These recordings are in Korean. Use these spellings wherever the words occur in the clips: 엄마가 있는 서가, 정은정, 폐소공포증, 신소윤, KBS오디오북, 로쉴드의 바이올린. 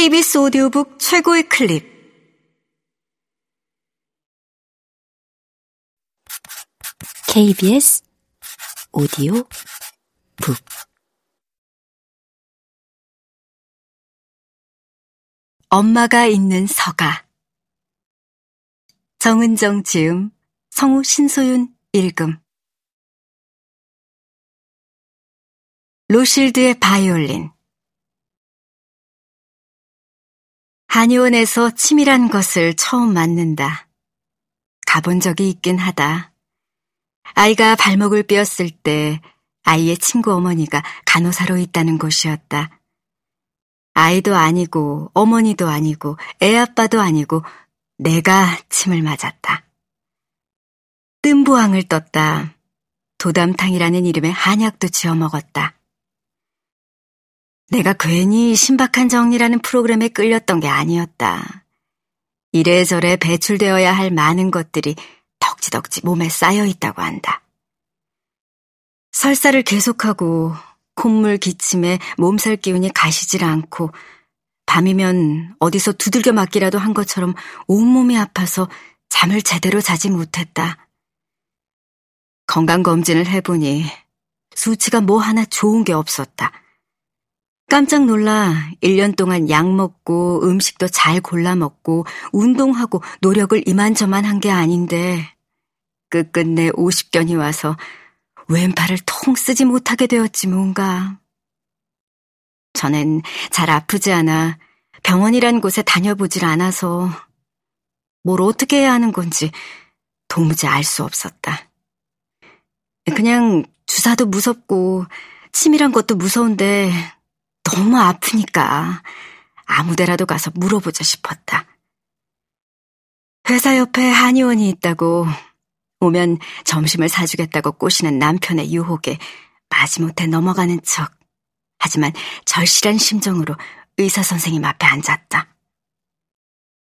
KBS 오디오북 최고의 클립. KBS 오디오북. 엄마가 있는 서가. 정은정 지음, 성우 신소윤 읽음. 로쉴드의 바이올린. 한의원에서 침이란 것을 처음 맞는다. 가본 적이 있긴 하다. 아이가 발목을 삐었을 때 아이의 친구 어머니가 간호사로 있다는 곳이었다. 아이도 아니고 어머니도 아니고 애아빠도 아니고 내가 침을 맞았다. 뜸부항을 떴다. 도담탕이라는 이름의 한약도 지어 먹었다. 내가 괜히 신박한 정리라는 프로그램에 끌렸던 게 아니었다. 이래저래 배출되어야 할 많은 것들이 덕지덕지 몸에 쌓여 있다고 한다. 설사를 계속하고 콧물 기침에 몸살 기운이 가시질 않고 밤이면 어디서 두들겨 맞기라도 한 것처럼 온몸이 아파서 잠을 제대로 자지 못했다. 건강검진을 해보니 수치가 뭐 하나 좋은 게 없었다. 깜짝 놀라 1년 동안 약 먹고 음식도 잘 골라 먹고 운동하고 노력을 이만저만 한 게 아닌데 끝끝내 50견이 와서 왼팔을 통 쓰지 못하게 되었지 뭔가. 전엔 잘 아프지 않아 병원이란 곳에 다녀보질 않아서 뭘 어떻게 해야 하는 건지 도무지 알 수 없었다. 그냥 주사도 무섭고 침이란 것도 무서운데 너무 아프니까 아무데라도 가서 물어보자 싶었다. 회사 옆에 한의원이 있다고 오면 점심을 사주겠다고 꼬시는 남편의 유혹에 마지못해 넘어가는 척. 하지만 절실한 심정으로 의사 선생님 앞에 앉았다.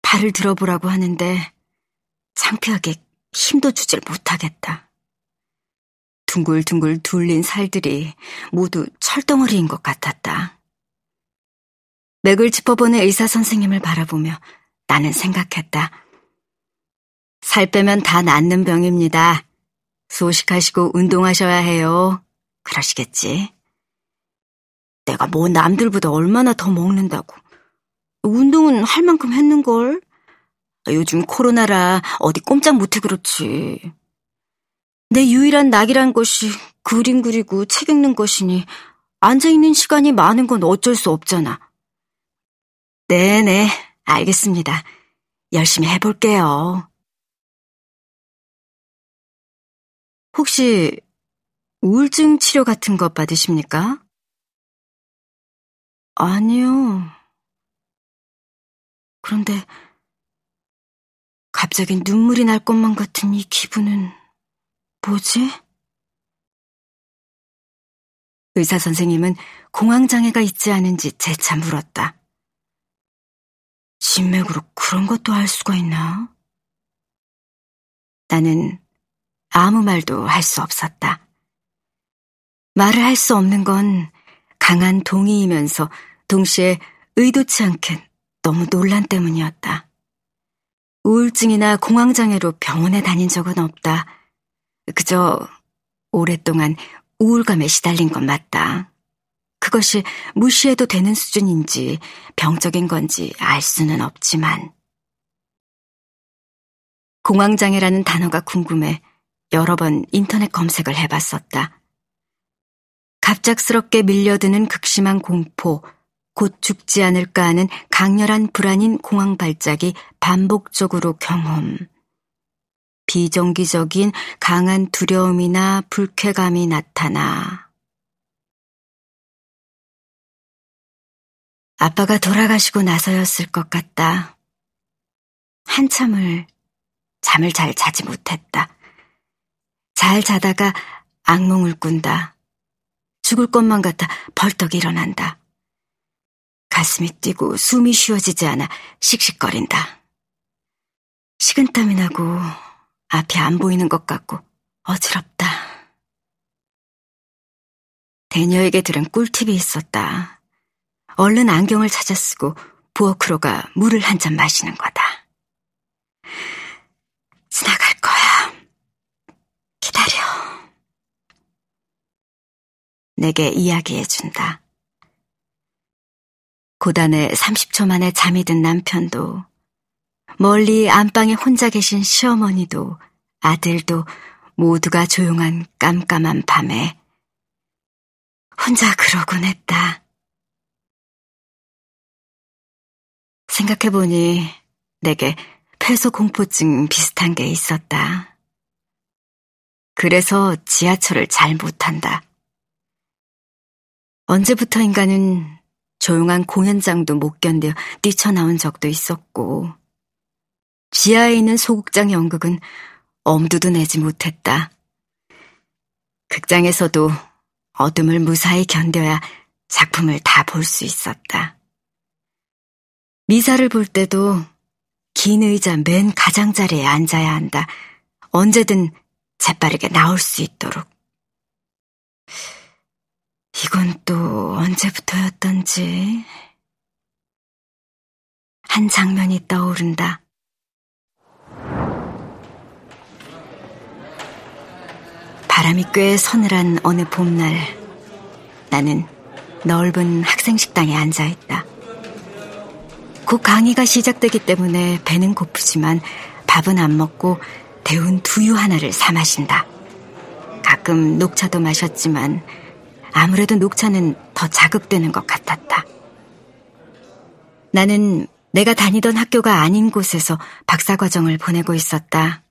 발을 들어보라고 하는데 창피하게 힘도 주질 못하겠다. 둥글둥글 둘린 살들이 모두 철덩어리인 것 같았다. 맥을 짚어보는 의사 선생님을 바라보며 나는 생각했다. 살 빼면 다 낫는 병입니다. 소식하시고 운동하셔야 해요. 그러시겠지. 내가 뭐 남들보다 얼마나 더 먹는다고. 운동은 할 만큼 했는걸. 요즘 코로나라 어디 꼼짝 못해 그렇지. 내 유일한 낙이란 것이 그림 그리고 책 읽는 것이니 앉아있는 시간이 많은 건 어쩔 수 없잖아. 네네, 알겠습니다. 열심히 해볼게요. 혹시 우울증 치료 같은 거 받으십니까? 아니요. 그런데 갑자기 눈물이 날 것만 같은 이 기분은 뭐지? 의사 선생님은 공황장애가 있지 않은지 재차 물었다. 진맥으로 그런 것도 알 수가 있나? 나는 아무 말도 할 수 없었다. 말을 할 수 없는 건 강한 동의이면서 동시에 의도치 않게 너무 논란 때문이었다. 우울증이나 공황장애로 병원에 다닌 적은 없다. 그저 오랫동안 우울감에 시달린 건 맞다. 그것이 무시해도 되는 수준인지 병적인 건지 알 수는 없지만. 공황장애라는 단어가 궁금해 여러 번 인터넷 검색을 해봤었다. 갑작스럽게 밀려드는 극심한 공포, 곧 죽지 않을까 하는 강렬한 불안인 공황 발작이 반복적으로 경험. 비정기적인 강한 두려움이나 불쾌감이 나타나. 아빠가 돌아가시고 나서였을 것 같다. 한참을 잠을 잘 자지 못했다. 잘 자다가 악몽을 꾼다. 죽을 것만 같아 벌떡 일어난다. 가슴이 뛰고 숨이 쉬어지지 않아 씩씩거린다. 식은땀이 나고 앞이 안 보이는 것 같고 어지럽다. 대녀에게 들은 꿀팁이 있었다. 얼른 안경을 찾아 쓰고 부어크로가 물을 한 잔 마시는 거다. 지나갈 거야. 기다려. 내게 이야기해준다. 고단에 30초 만에 잠이 든 남편도 멀리 안방에 혼자 계신 시어머니도 아들도 모두가 조용한 깜깜한 밤에 혼자 그러곤 했다. 생각해보니 내게 폐소공포증 비슷한 게 있었다. 그래서 지하철을 잘 못 탄다. 언제부터인가는 조용한 공연장도 못 견뎌 뛰쳐나온 적도 있었고 지하에 있는 소극장 연극은 엄두도 내지 못했다. 극장에서도 어둠을 무사히 견뎌야 작품을 다 볼 수 있었다. 미사를 볼 때도 긴 의자 맨 가장자리에 앉아야 한다. 언제든 재빠르게 나올 수 있도록. 이건 또 언제부터였던지. 한 장면이 떠오른다. 바람이 꽤 서늘한 어느 봄날, 나는 넓은 학생식당에 앉아있다. 곧 강의가 시작되기 때문에 배는 고프지만 밥은 안 먹고 데운 두유 하나를 사 마신다. 가끔 녹차도 마셨지만 아무래도 녹차는 더 자극되는 것 같았다. 나는 내가 다니던 학교가 아닌 곳에서 박사과정을 보내고 있었다.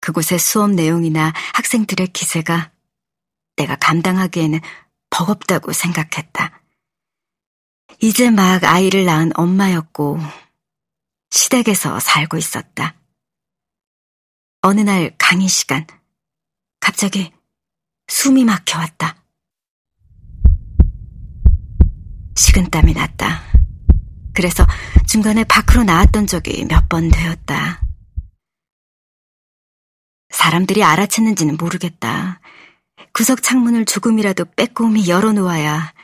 그곳의 수업 내용이나 학생들의 기세가 내가 감당하기에는 버겁다고 생각했다. 이제 막 아이를 낳은 엄마였고 시댁에서 살고 있었다. 어느 날 강의 시간, 갑자기 숨이 막혀왔다. 식은땀이 났다. 그래서 중간에 밖으로 나왔던 적이 몇 번 되었다. 사람들이 알아챘는지는 모르겠다. 구석 창문을 조금이라도 빼꼼히 열어놓아야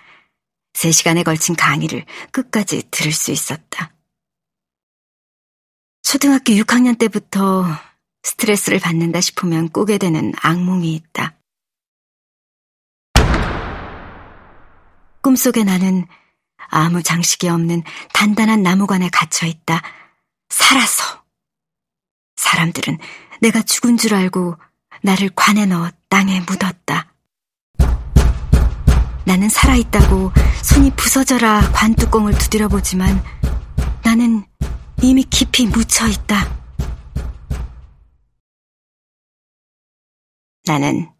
3시간에 걸친 강의를 끝까지 들을 수 있었다. 초등학교 6학년 때부터 스트레스를 받는다 싶으면 꾸게 되는 악몽이 있다. 꿈속에 나는 아무 장식이 없는 단단한 나무관에 갇혀있다. 살아서. 사람들은 내가 죽은 줄 알고 나를 관에 넣어 땅에 묻었다. 나는 살아있다고 손이 부서져라 관뚜껑을 두드려보지만 나는 이미 깊이 묻혀있다. 나는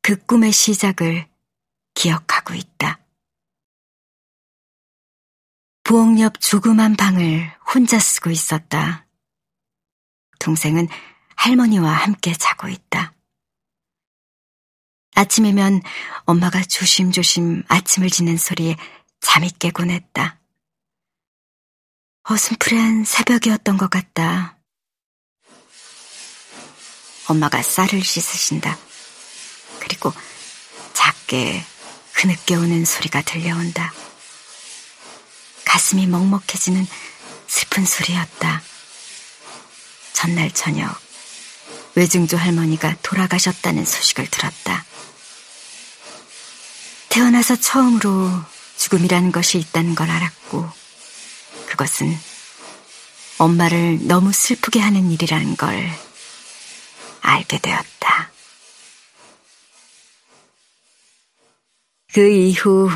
그 꿈의 시작을 기억하고 있다. 부엌 옆 조그만 방을 혼자 쓰고 있었다. 동생은 할머니와 함께 자고 있다. 아침이면 엄마가 조심조심 아침을 지는 소리에 잠이 깨곤 했다. 어슴푸레한 새벽이었던 것 같다. 엄마가 쌀을 씻으신다. 그리고 작게 흐느껴 오는 소리가 들려온다. 가슴이 먹먹해지는 슬픈 소리였다. 전날 저녁 외증조 할머니가 돌아가셨다는 소식을 들었다. 태어나서 처음으로 죽음이라는 것이 있다는 걸 알았고 그것은 엄마를 너무 슬프게 하는 일이라는 걸 알게 되었다. 그 이후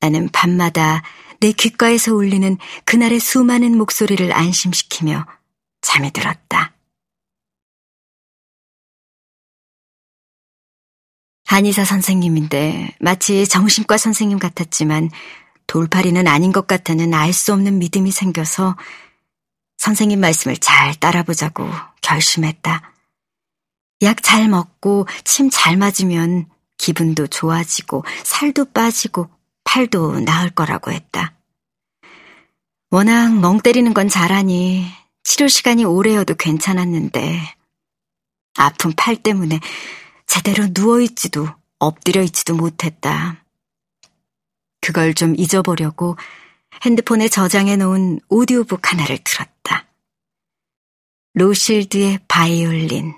나는 밤마다 내 귓가에서 울리는 그날의 수많은 목소리를 안심시키며 잠이 들었다. 한의사 선생님인데 마치 정신과 선생님 같았지만 돌팔이는 아닌 것 같다는 알 수 없는 믿음이 생겨서 선생님 말씀을 잘 따라보자고 결심했다. 약 잘 먹고 침 잘 맞으면 기분도 좋아지고 살도 빠지고 팔도 나을 거라고 했다. 워낙 멍 때리는 건 잘하니 치료 시간이 오래여도 괜찮았는데 아픈 팔 때문에 제대로 누워있지도 엎드려있지도 못했다. 그걸 좀 잊어보려고 핸드폰에 저장해놓은 오디오북 하나를 틀었다. 로쉴드의 바이올린.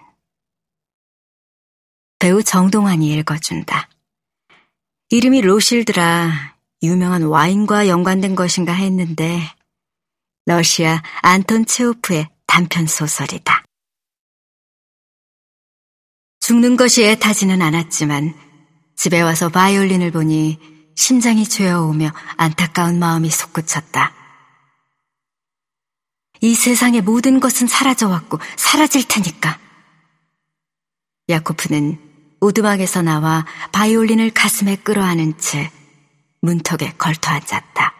배우 정동환이 읽어준다. 이름이 로실드라 유명한 와인과 연관된 것인가 했는데 러시아 안톤 체호프의 단편 소설이다. 죽는 것이 애타지는 않았지만 집에 와서 바이올린을 보니 심장이 죄어오며 안타까운 마음이 솟구쳤다. 이 세상의 모든 것은 사라져왔고 사라질 테니까. 야코프는 오두막에서 나와 바이올린을 가슴에 끌어안은 채 문턱에 걸터앉았다.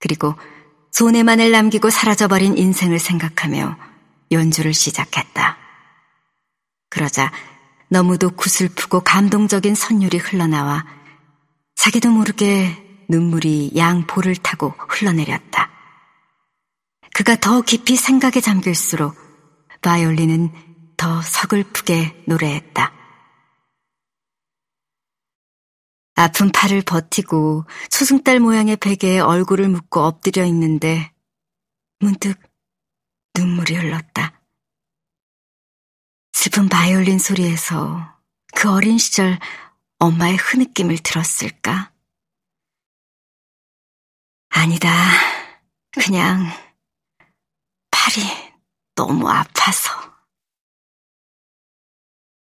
그리고 손에만을 남기고 사라져버린 인생을 생각하며 연주를 시작했다. 그러자 너무도 구슬프고 감동적인 선율이 흘러나와 자기도 모르게 눈물이 양볼을 타고 흘러내렸다. 그가 더 깊이 생각에 잠길수록 바이올린은 더 서글프게 노래했다. 아픈 팔을 버티고 초승달 모양의 베개에 얼굴을 묻고 엎드려 있는데 문득 눈물이 흘렀다. 슬픈 바이올린 소리에서 그 어린 시절 엄마의 흐느낌을 들었을까? 아니다. 그냥 팔이 너무 아파서.